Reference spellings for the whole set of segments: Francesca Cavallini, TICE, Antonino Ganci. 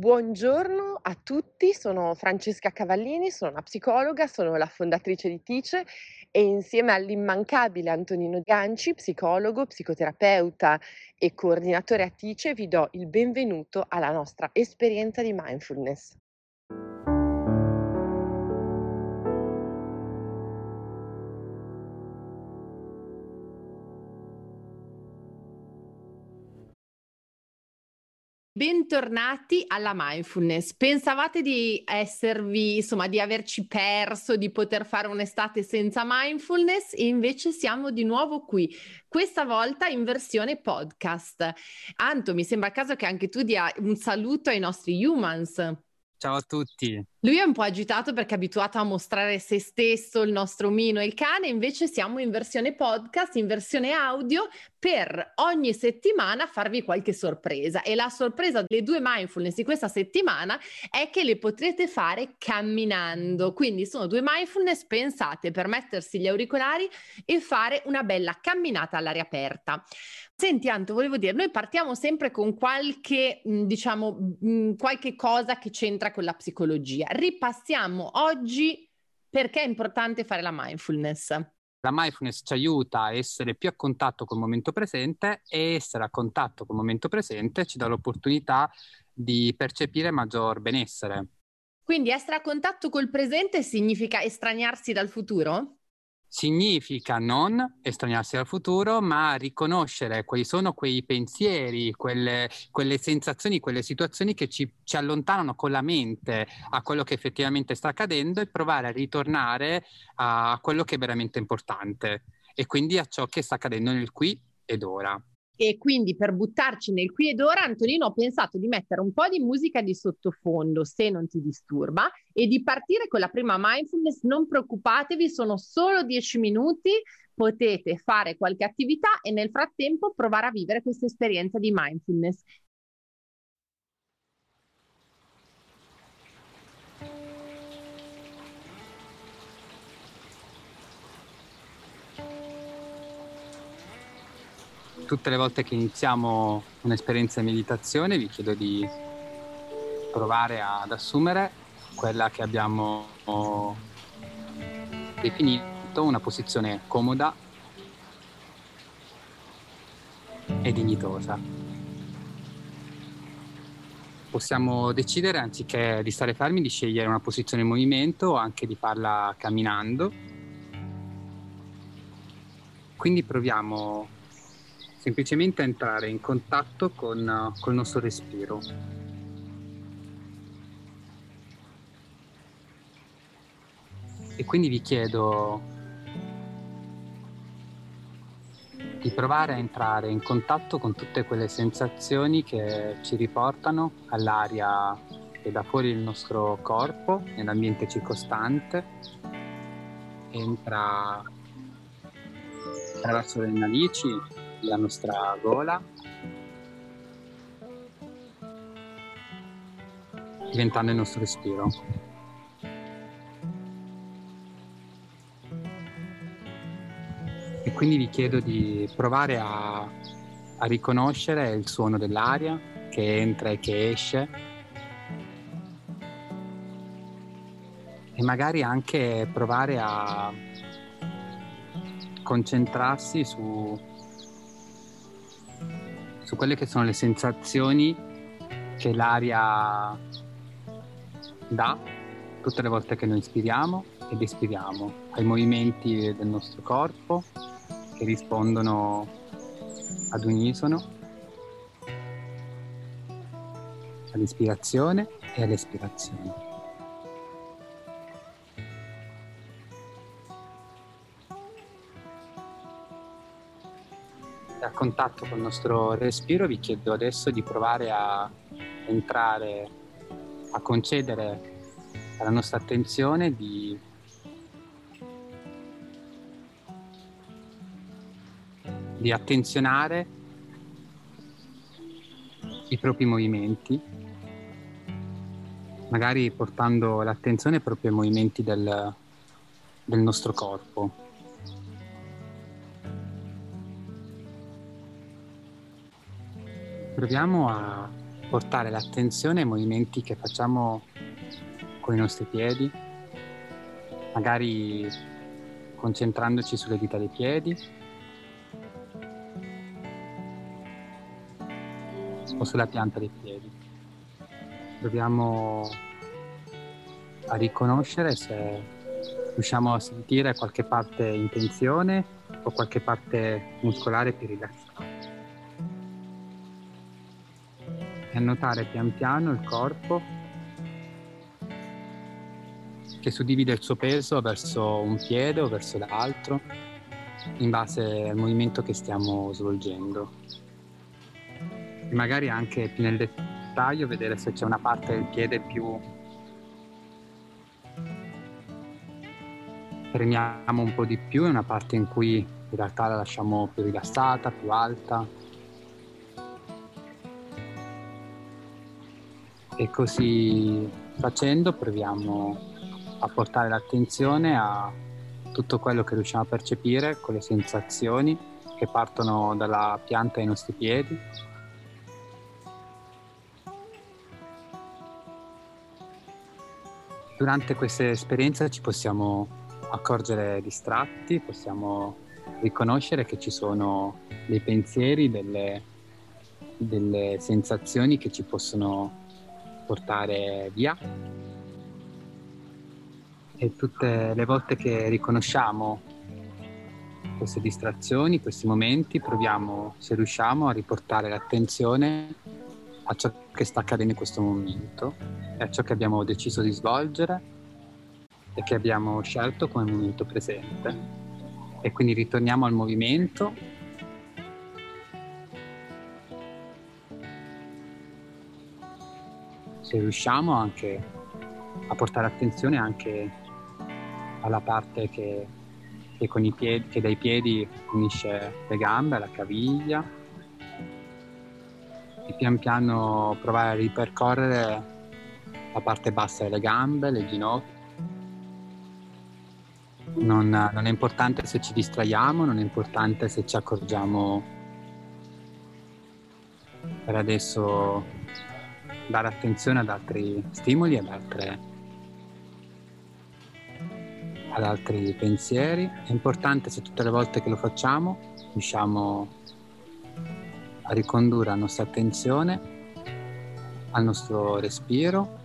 Buongiorno a tutti, sono Francesca Cavallini, sono una psicologa, sono la fondatrice di TICE e insieme all'immancabile Antonino Ganci, psicologo, psicoterapeuta e coordinatore a TICE, vi do il benvenuto alla nostra esperienza di mindfulness. Bentornati alla mindfulness. Pensavate di averci perso, di poter fare un'estate senza mindfulness e invece siamo di nuovo qui, questa volta in versione podcast. Anto, mi sembra a caso che anche tu dia un saluto ai nostri humans. Ciao a tutti. Lui è un po' agitato perché è abituato a mostrare se stesso, il nostro omino e il cane, invece siamo in versione podcast, in versione audio, per ogni settimana farvi qualche sorpresa. E la sorpresa delle due mindfulness di questa settimana è che le potrete fare camminando. Quindi sono due mindfulness pensate per mettersi gli auricolari e fare una bella camminata all'aria aperta. Senti Anto, volevo dire, noi partiamo sempre con qualche cosa che c'entra con la psicologia. Ripassiamo oggi perché è importante fare la mindfulness. La mindfulness ci aiuta a essere più a contatto col momento presente e essere a contatto col momento presente ci dà l'opportunità di percepire maggior benessere. Quindi essere a contatto col presente significa estraniarsi dal futuro? Significa non estraniarsi dal futuro, ma riconoscere quali sono quei pensieri, quelle sensazioni, quelle situazioni che ci allontanano con la mente a quello che effettivamente sta accadendo e provare a ritornare a quello che è veramente importante e quindi a ciò che sta accadendo nel qui ed ora. E quindi per buttarci nel qui ed ora, Antonino, ho pensato di mettere un po' di musica di sottofondo, se non ti disturba, e di partire con la prima mindfulness. Non preoccupatevi, sono solo 10 minuti, potete fare qualche attività e nel frattempo provare a vivere questa esperienza di mindfulness. Tutte le volte che iniziamo un'esperienza di meditazione vi chiedo di provare ad assumere quella che abbiamo definito una posizione comoda e dignitosa. Possiamo decidere, anziché di stare fermi, di scegliere una posizione in movimento o anche di farla camminando. Quindi proviamo semplicemente entrare in contatto con il nostro respiro. E quindi vi chiedo di provare a entrare in contatto con tutte quelle sensazioni che ci riportano all'aria che da fuori il nostro corpo, nell'ambiente circostante, entra attraverso le narici, la nostra gola, diventando il nostro respiro. E quindi vi chiedo di provare a riconoscere il suono dell'aria che entra e che esce e magari anche provare a concentrarsi su quelle che sono le sensazioni che l'aria dà tutte le volte che noi inspiriamo ed espiriamo, ai movimenti del nostro corpo che rispondono ad unisono, all'ispirazione e all'espirazione. A contatto col nostro respiro vi chiedo adesso di provare a entrare, a concedere alla nostra attenzione di attenzionare i propri movimenti, magari portando l'attenzione proprio ai movimenti del nostro corpo. Proviamo a portare l'attenzione ai movimenti che facciamo con i nostri piedi, magari concentrandoci sulle dita dei piedi o sulla pianta dei piedi. Proviamo a riconoscere se riusciamo a sentire qualche parte in tensione o qualche parte muscolare più rilassata. E annotare pian piano il corpo che suddivide il suo peso verso un piede o verso l'altro in base al movimento che stiamo svolgendo. E magari anche più nel dettaglio vedere se c'è una parte del piede più premiamo un po' di più, è una parte in cui in realtà la lasciamo più rilassata, più alta. E così facendo proviamo a portare l'attenzione a tutto quello che riusciamo a percepire con le sensazioni che partono dalla pianta dei nostri piedi. Durante questa esperienza ci possiamo accorgere distratti, possiamo riconoscere che ci sono dei pensieri, delle sensazioni che ci possono portare via, e tutte le volte che riconosciamo queste distrazioni, questi momenti, proviamo, se riusciamo, a riportare l'attenzione a ciò che sta accadendo in questo momento e a ciò che abbiamo deciso di svolgere e che abbiamo scelto come momento presente. E quindi ritorniamo al movimento se riusciamo anche a portare attenzione anche alla parte che con i piedi, che dai piedi unisce le gambe alla caviglia, e pian piano provare a ripercorrere la parte bassa delle gambe, le ginocchia. Non è importante se ci distraiamo, non è importante se ci accorgiamo. Per adesso dare attenzione ad altri stimoli, ad altri pensieri. È importante se tutte le volte che lo facciamo riusciamo a ricondurre la nostra attenzione al nostro respiro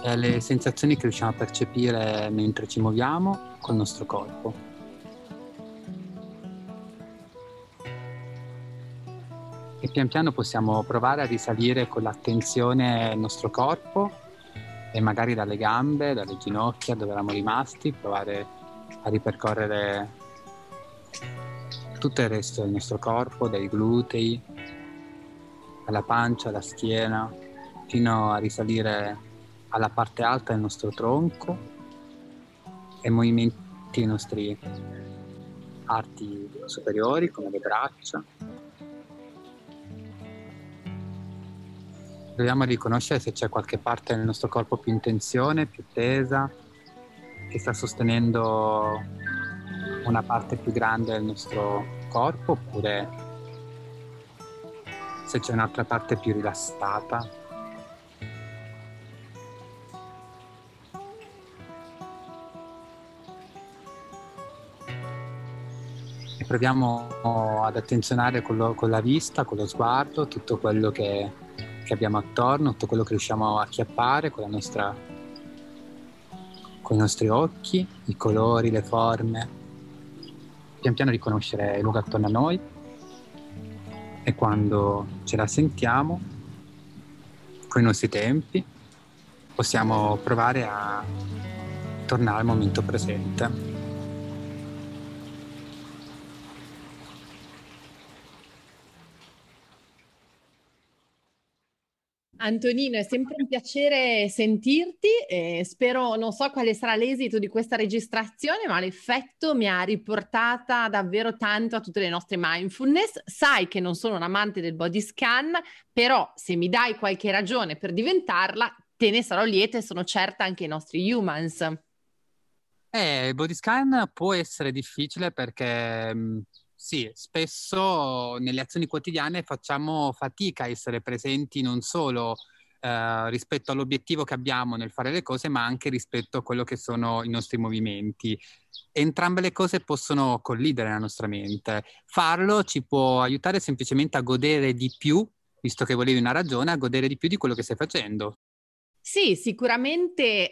e alle sensazioni che riusciamo a percepire mentre ci muoviamo col nostro corpo. E pian piano possiamo provare a risalire con l'attenzione il nostro corpo e magari dalle gambe, dalle ginocchia dove eravamo rimasti, provare a ripercorrere tutto il resto del nostro corpo, dai glutei, alla pancia, alla schiena, fino a risalire alla parte alta del nostro tronco, e movimenti dei nostri arti superiori come le braccia. Dobbiamo riconoscere se c'è qualche parte del nostro corpo più in tensione, più tesa, che sta sostenendo una parte più grande del nostro corpo, oppure se c'è un'altra parte più rilassata. Proviamo ad attenzionare con la vista, con lo sguardo, tutto quello che abbiamo attorno, tutto quello che riusciamo a acchiappare con i nostri occhi, i colori, le forme. Pian piano riconoscere il luogo attorno a noi, e quando ce la sentiamo, con i nostri tempi, possiamo provare a tornare al momento presente. Antonino, è sempre un piacere sentirti, e spero, non so quale sarà l'esito di questa registrazione, ma l'effetto mi ha riportata davvero tanto a tutte le nostre mindfulness. Sai che non sono un amante del body scan, però se mi dai qualche ragione per diventarla, te ne sarò lieta, e sono certa anche i nostri humans. Il body scan può essere difficile perché Sì, spesso nelle azioni quotidiane facciamo fatica a essere presenti non solo rispetto all'obiettivo che abbiamo nel fare le cose, ma anche rispetto a quello che sono i nostri movimenti. Entrambe le cose possono collidere nella nostra mente. Farlo ci può aiutare semplicemente a godere di più, visto che volevi una ragione, a godere di più di quello che stai facendo. Sì, sicuramente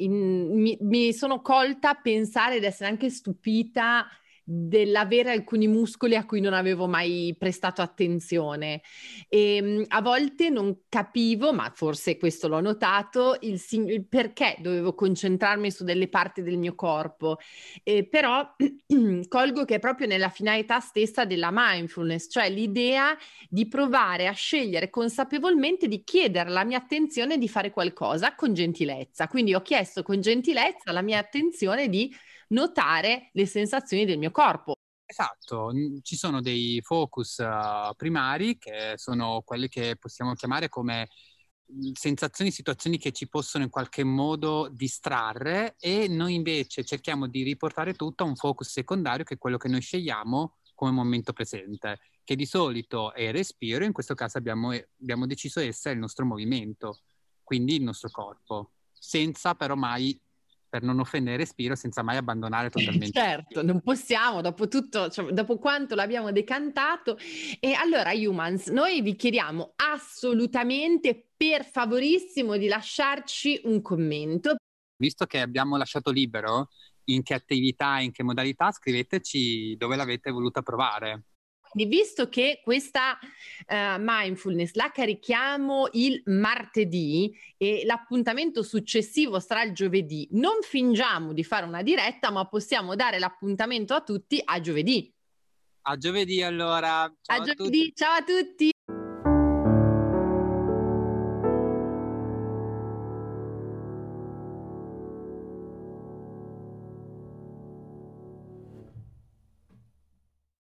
mi sono colta a pensare ed essere anche stupita dell'avere alcuni muscoli a cui non avevo mai prestato attenzione e a volte non capivo, ma forse questo l'ho notato, il perché dovevo concentrarmi su delle parti del mio corpo, però colgo che è proprio nella finalità stessa della mindfulness, cioè l'idea di provare a scegliere consapevolmente di chiedere alla mia attenzione di fare qualcosa con gentilezza. Quindi ho chiesto con gentilezza alla mia attenzione di notare le sensazioni del mio corpo. Esatto, ci sono dei focus primari che sono quelli che possiamo chiamare come sensazioni, situazioni che ci possono in qualche modo distrarre, e noi invece cerchiamo di riportare tutto a un focus secondario che è quello che noi scegliamo come momento presente, che di solito è il respiro, in questo caso abbiamo deciso essere il nostro movimento, quindi il nostro corpo, senza però mai, per non offendere il respiro, senza mai abbandonare totalmente. Certo, non possiamo, dopo tutto, cioè, dopo quanto l'abbiamo decantato. E allora, Humans, noi vi chiediamo assolutamente, per favorissimo, di lasciarci un commento. Visto che abbiamo lasciato libero in che attività, in che modalità, scriveteci dove l'avete voluta provare. Quindi, visto che questa mindfulness la carichiamo il martedì e l'appuntamento successivo sarà il giovedì, non fingiamo di fare una diretta, ma possiamo dare l'appuntamento a tutti a giovedì. A giovedì allora. Ciao a giovedì, tutti. Ciao a tutti.